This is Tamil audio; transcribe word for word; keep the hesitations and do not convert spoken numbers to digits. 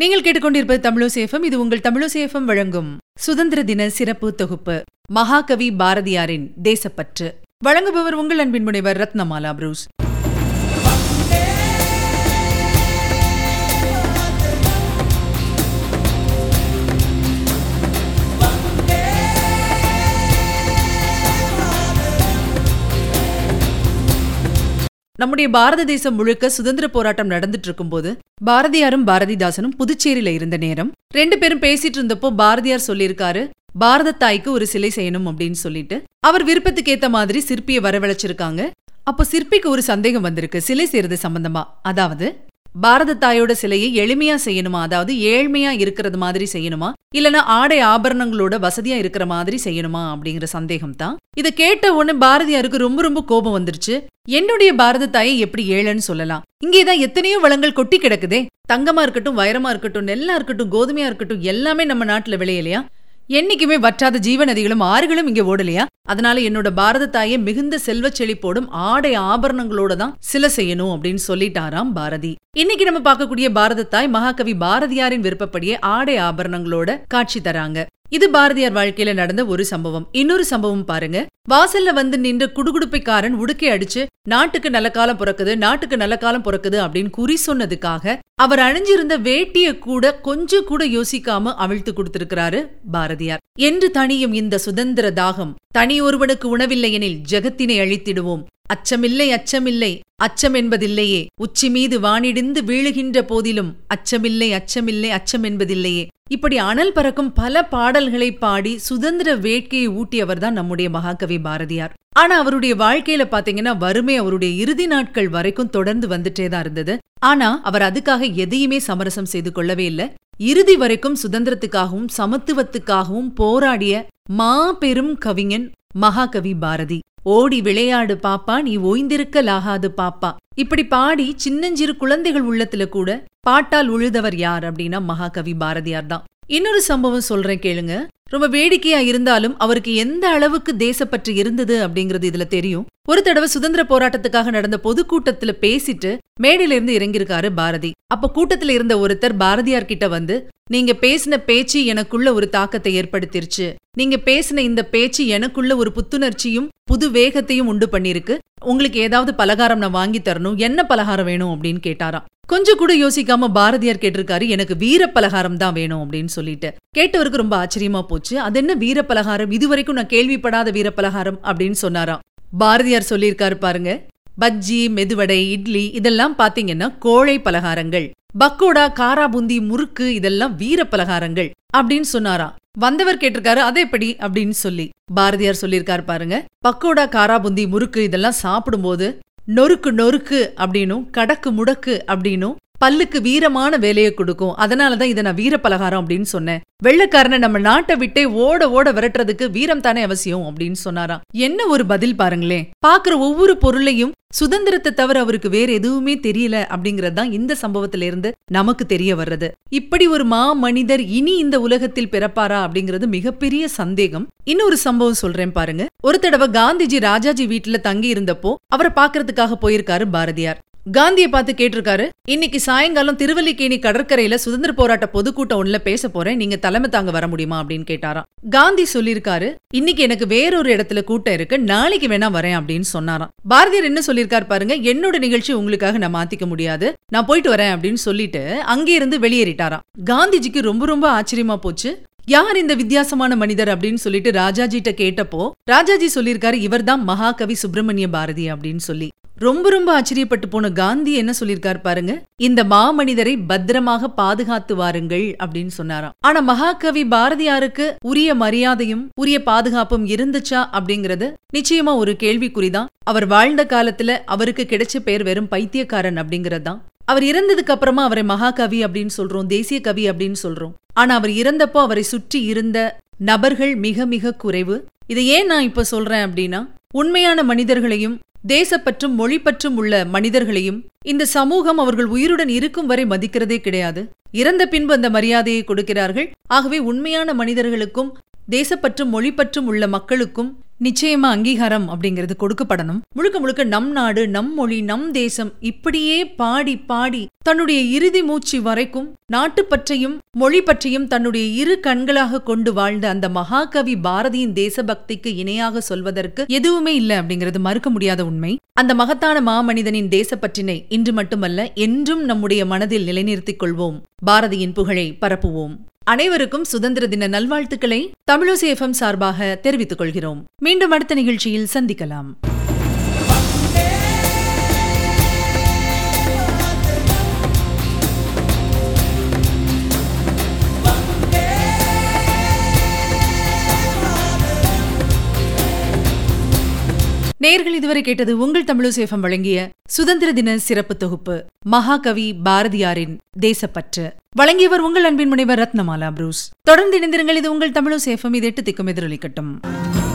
நீங்கள் கேட்டுக்கொண்டிருப்பது தமிழோசை எஃப் எம். இது உங்கள் தமிழோசை எஃப் எம் வழங்கும் சுதந்திர தின சிறப்பு தொகுப்பு மகாகவி பாரதியாரின் தேசப்பற்று. வழங்குபவர் உங்கள் அன்பின் முனைவர் ரத்னமாலா புரூஸ். நம்முடைய பாரத தேசம் முழுக்க சுதந்திர போராட்டம் நடந்துட்டு இருக்கும் போது பாரதியாரும் பாரதிதாசனும் புதுச்சேரியில இருந்த நேரம் ரெண்டு பேரும் பேசிட்டு இருந்தப்போ பாரதியார் சொல்லியிருக்காரு, பாரத தாய்க்கு ஒரு சிலை செய்யணும் அப்படின்னு சொல்லிட்டு. அவர் விருப்பத்துக்கு ஏத்த மாதிரி சிற்பியை வரவழைச்சிருக்காங்க. அப்போ சிற்பிக்கு ஒரு சந்தேகம் வந்திருக்கு சிலை செய்யறது சம்பந்தமா. அதாவது பாரத தாயோட சிலையை எளிமையா செய்யணுமா, அதாவது ஏழ்மையா இருக்கிறது மாதிரி செய்யணுமா, இல்லைன்னா ஆடை ஆபரணங்களோட வசதியா இருக்கிற மாதிரி செய்யணுமா அப்படிங்கிற சந்தேகம் தான். இதை கேட்ட உடனே பாரதியாருக்கு ரொம்ப ரொம்ப கோபம் வந்துருச்சு. என்னுடைய பாரத தாயை எப்படி ஏழைன்னு சொல்லலாம்? இங்கேதான் எத்தனையோ வளங்கள் கொட்டி கிடக்குதே. தங்கமா இருக்கட்டும், வைரமா இருக்கட்டும், நெல்லா இருக்கட்டும், கோதுமையா இருக்கட்டும், எல்லாமே நம்ம நாட்டுல விளையலையா? என்னைக்குமே வற்றாத ஜீவநதிகளும் ஆறுகளும் இங்க ஓடலையா? அதனால என்னோட பாரத தாயை மிகுந்த செல்வ செழிப்போடும் ஆடை ஆபரணங்களோட தான் சிலை செய்யணும் அப்படின்னு சொல்லிட்டாராம் பாரதி. இன்னைக்கு நம்ம பார்க்கக்கூடிய பாரத தாய் மகாகவி பாரதியாரின் விருப்பப்படியே ஆடை ஆபரணங்களோட காட்சி தராங்க. இது பாரதியார் வாழ்க்கையில நடந்த ஒரு சம்பவம். இன்னொரு சம்பவம் பாருங்க. வாசல்ல வந்து நின்ற குடுகுடுப்பைக்காரன் உடுக்கை அடிச்சு நாட்டுக்கு நல்ல காலம் பிறக்குது, நாட்டுக்கு நல்ல காலம் பிறக்குது அப்படின்னு குறி சொன்னதுக்காக அவர் அணிஞ்சிருந்த வேட்டிய கூட கொஞ்சம் கூட யோசிக்காம அவிழ்த்து கொடுத்திருக்கிறாரு பாரதியார். என்று தனியும் இந்த சுதந்திர தாகம், தனி ஒருவனுக்கு உணவில்லை எனில் ஜெகத்தினை அழித்திடுவோம், அச்சமில்லை அச்சமில்லை அச்சம் என்பதில்லையே, உச்சி மீது வானிடிந்து வீழுகின்ற போதிலும் அச்சமில்லை அச்சமில்லை அச்சம் என்பதில்லையே, இப்படி அனல் பறக்கும் பல பாடல்களை பாடி சுதந்திர வேட்கையை ஊட்டியவர் தான் நம்முடைய மகாகவி பாரதியார். ஆனா அவருடைய வாழ்க்கையில பாத்தீங்கன்னா வறுமை அவருடைய இறுதி நாட்கள் வரைக்கும் தொடர்ந்து வந்துட்டேதான் இருந்தது. ஆனா அவர் அதுக்காக எதையுமே சமரசம் செய்து கொள்ளவே இல்லை. இறுதி வரைக்கும் சுதந்திரத்துக்காகவும் சமத்துவத்துக்காகவும் போராடிய மாபெரும் கவிஞன் மகாகவி பாரதி. ஓடி விளையாடு பாப்பா நீ ஓய்ந்திருக்கலாகாது பாப்பா, இப்படி பாடி சின்னஞ்சிறு குழந்தைகள் உள்ளத்துல கூட பாட்டால் உழுதவர் யார் அப்படின்னா மகாகவி பாரதியார் தான். இன்னொரு சம்பவம் சொல்றேன் கேளுங்க. ரொம்ப வேடிக்கையா இருந்தாலும் அவருக்கு எந்த அளவுக்கு தேசப்பற்று இருந்தது அப்படிங்கிறது இதுல தெரியும். ஒரு தடவை சுதந்திர போராட்டத்துக்காக நடந்த பொதுக்கூட்டத்துல பேசிட்டு மேடையில இருந்து இறங்கியிருக்காரு பாரதி. அப்ப கூட்டத்துல இருந்த ஒருத்தர் பாரதியார் கிட்ட வந்து, நீங்க பேசின பேச்சு எனக்குள்ள ஒரு தாக்கத்தை ஏற்படுத்திருச்சு, நீங்க பேசின இந்த பேச்சு எனக்குள்ள ஒரு புத்துணர்ச்சியும் புது வேகத்தையும் உண்டு பண்ணிருக்கு, உங்களுக்கு ஏதாவது பலகாரம் நான் வாங்கி தரணும், என்ன பலகாரம் வேணும் அப்படின்னு கேட்டாராம். கொஞ்சம் கூட யோசிக்காம பாரதியார் கேட்டிருக்காரு, எனக்கு வீர பலகாரம் தான் வேணும் அப்படின்னு சொல்லிட்டு. கேட்டவருக்கு ரொம்ப ஆச்சரியமா போச்சு, அது என்ன வீர பலகாரம், இதுவரைக்கும் நான் கேள்விப்படாத வீர பலகாரம் அப்படின்னு சொன்னாராம். பாரதியார் சொல்லியிருக்காரு பாருங்க, பஜ்ஜி மெதுவடை இட்லி இதெல்லாம் பாத்தீங்கன்னா கோழை பலகாரங்கள், பக்கோடா காரா பூந்தி முறுக்கு இதெல்லாம் வீர பலகாரங்கள் அப்படின்னு சொன்னாராம். வந்தவர் கேட்டிருக்காரு அதே எப்படி அப்படின்னு சொல்லி. பாரதியார் சொல்லியிருக்காரு பாருங்க, பக்கோடா காரா பூந்தி முறுக்கு இதெல்லாம் சாப்பிடும்போது நொறுக்கு நொறுக்கு அப்படின்னும் கடக்கு முடக்கு அப்படின்னும் பல்லுக்கு வீரமான வேலையை கொடுக்கும், அதனாலதான் இதை நான் வீர பலகாரம் அப்படின்னு சொன்னேன், வெள்ளைக்காரனை நம்ம நாட்டை விட்டே ஓட ஓட விரட்டுறதுக்கு வீரம் தானே அவசியம் அப்படின்னு சொன்னாராம். என்ன ஒரு பதில் பாருங்களேன். பாக்குற ஒவ்வொரு பொருளையும் சுதந்திரத்தை தவிர அவருக்கு வேற எதுவுமே தெரியல அப்படிங்கறதுதான் இந்த சம்பவத்தில இருந்து நமக்கு தெரிய வர்றது. இப்படி ஒரு மா மனிதர் இனி இந்த உலகத்தில் பிறப்பாரா அப்படிங்கிறது மிகப்பெரிய சந்தேகம். இன்னொரு சம்பவம் சொல்றேன் பாருங்க. ஒரு தடவை காந்திஜி ராஜாஜி வீட்டுல தங்கி இருந்தப்போ அவரை பாக்குறதுக்காக போயிருக்காரு பாரதியார். காந்தியை பார்த்து கேட்டிருக்காரு, இன்னைக்கு சாயங்காலம் திருவல்லிக்கேணி கடற்கரையில சுதந்திர போராட்ட பொதுக்கூட்டம் ஒண்ணுல பேச போறேன், நீங்க தலைமை தாங்க வர முடியுமா அப்படின்னு கேட்டாராம். காந்தி சொல்லியிருக்காரு, இன்னைக்கு எனக்கு வேறொரு இடத்துல கூட்டம் இருக்கு, நாளைக்கு வேணா வரேன் அப்படின்னு சொன்னாராம். பாரதியார் என்ன சொல்லியிருக்காரு பாருங்க, என்னோட நிகழ்ச்சி உங்களுக்காக நான் மாத்திக்க முடியாது, நான் போயிட்டு வரேன் அப்படின்னு சொல்லிட்டு அங்கிருந்து வெளியேறிட்டாராம். காந்திஜிக்கு ரொம்ப ரொம்ப ஆச்சரியமா போச்சு, யார் இந்த வித்தியாசமான மனிதர் அப்படின்னு சொல்லிட்டு ராஜாஜிட்ட கேட்டப்போ ராஜாஜி சொல்லியிருக்காரு, இவர் தான் மகாகவி சுப்பிரமணிய பாரதி அப்படின்னு சொல்லி. ரொம்ப ரொம்ப ஆச்சரியப்பட்டு போன காந்தி என்ன சொல்லியிருக்காரு பாருங்க, இந்த மாமனிதரை பத்திரமாக பாதுகாத்து வாருங்கள் அப்படின்னு சொன்னாராம். ஆனா மகாகவி பாரதியாருக்கு உரிய மரியாதையும் உரிய பாதுகாப்பும் இருந்துச்சா அப்படிங்கறது நிச்சயமா ஒரு கேள்விக்குறிதான். அவர் வாழ்ந்த காலத்துல அவருக்கு கிடைச்ச பேர் வெறும் பைத்தியக்காரன் அப்படிங்கறதுதான். அவர் இறந்ததுக்கு அப்புறமா அவரை மகாகவி அப்படின்னு சொல்றோம், தேசிய கவி அப்படின்னு சொல்றோம். ஆனா அவர் இறந்தப்போ அவரை சுற்றி இருந்த நபர்கள் மிக மிக குறைவு. இதை ஏன் நான் இப்ப சொல்றேன் அப்படின்னா, உண்மையான மனிதர்களையும் தேசப்பற்றும் மொழி பற்றும் உள்ள மனிதர்களையும் இந்த சமூகம் அவர்கள் உயிருடன் இருக்கும் வரை மதிக்கிறதே கிடையாது. இறந்த பின்பு அந்த மரியாதையை கொடுக்கிறார்கள். ஆகவே உண்மையான மனிதர்களுக்கும் தேசப்பற்றும் மொழிப்பற்றும் உள்ள மக்களுக்கும் நிச்சயமா அங்கீகாரம் அப்படிங்கிறது கொடுக்கப்படணும். முழுக்க முழுக்க நம் நாடு, நம் மொழி, நம் தேசம் இப்படியே பாடி பாடி தன்னுடைய இறுதி மூச்சு வரைக்கும் நாட்டு பற்றியும் மொழி பற்றியும் தன்னுடைய இரு கண்களாக கொண்டு வாழ்ந்த அந்த மகாகவி பாரதியின் தேசபக்திக்கு இணையாக சொல்வதற்கு எதுவுமே இல்லை அப்படிங்கிறது மறுக்க முடியாத உண்மை. அந்த மகத்தான மாமனிதனின் தேசப்பற்றினை இன்று மட்டுமல்ல என்றும் நம்முடைய மனதில் நிலைநிறுத்திக் கொள்வோம். பாரதியின் புகழை பரப்புவோம். அனைவருக்கும் சுதந்திர தின நல்வாழ்த்துக்களை தமிழோசை எஃப்எம் சார்பாக தெரிவித்துக் கொள்கிறோம். மீண்டும் அடுத்த நிகழ்ச்சியில் சந்திக்கலாம். நேயர்கள், இதுவரை கேட்டது உங்கள் தமிழோசை எஃப்எம் வழங்கிய சுதந்திர தின சிறப்பு தொகுப்பு மகாகவி பாரதியாரின் தேசப்பற்று. வழங்கியவர் உங்கள் அன்பின் முனைவர் ரத்னமாலா புரூஸ். தொடர்ந்து இணைந்திருங்கள். இது உங்கள் தமிழோசை எஃப்எம். இது எட்டு திக்கும் எதிரொலிக்கட்டும்.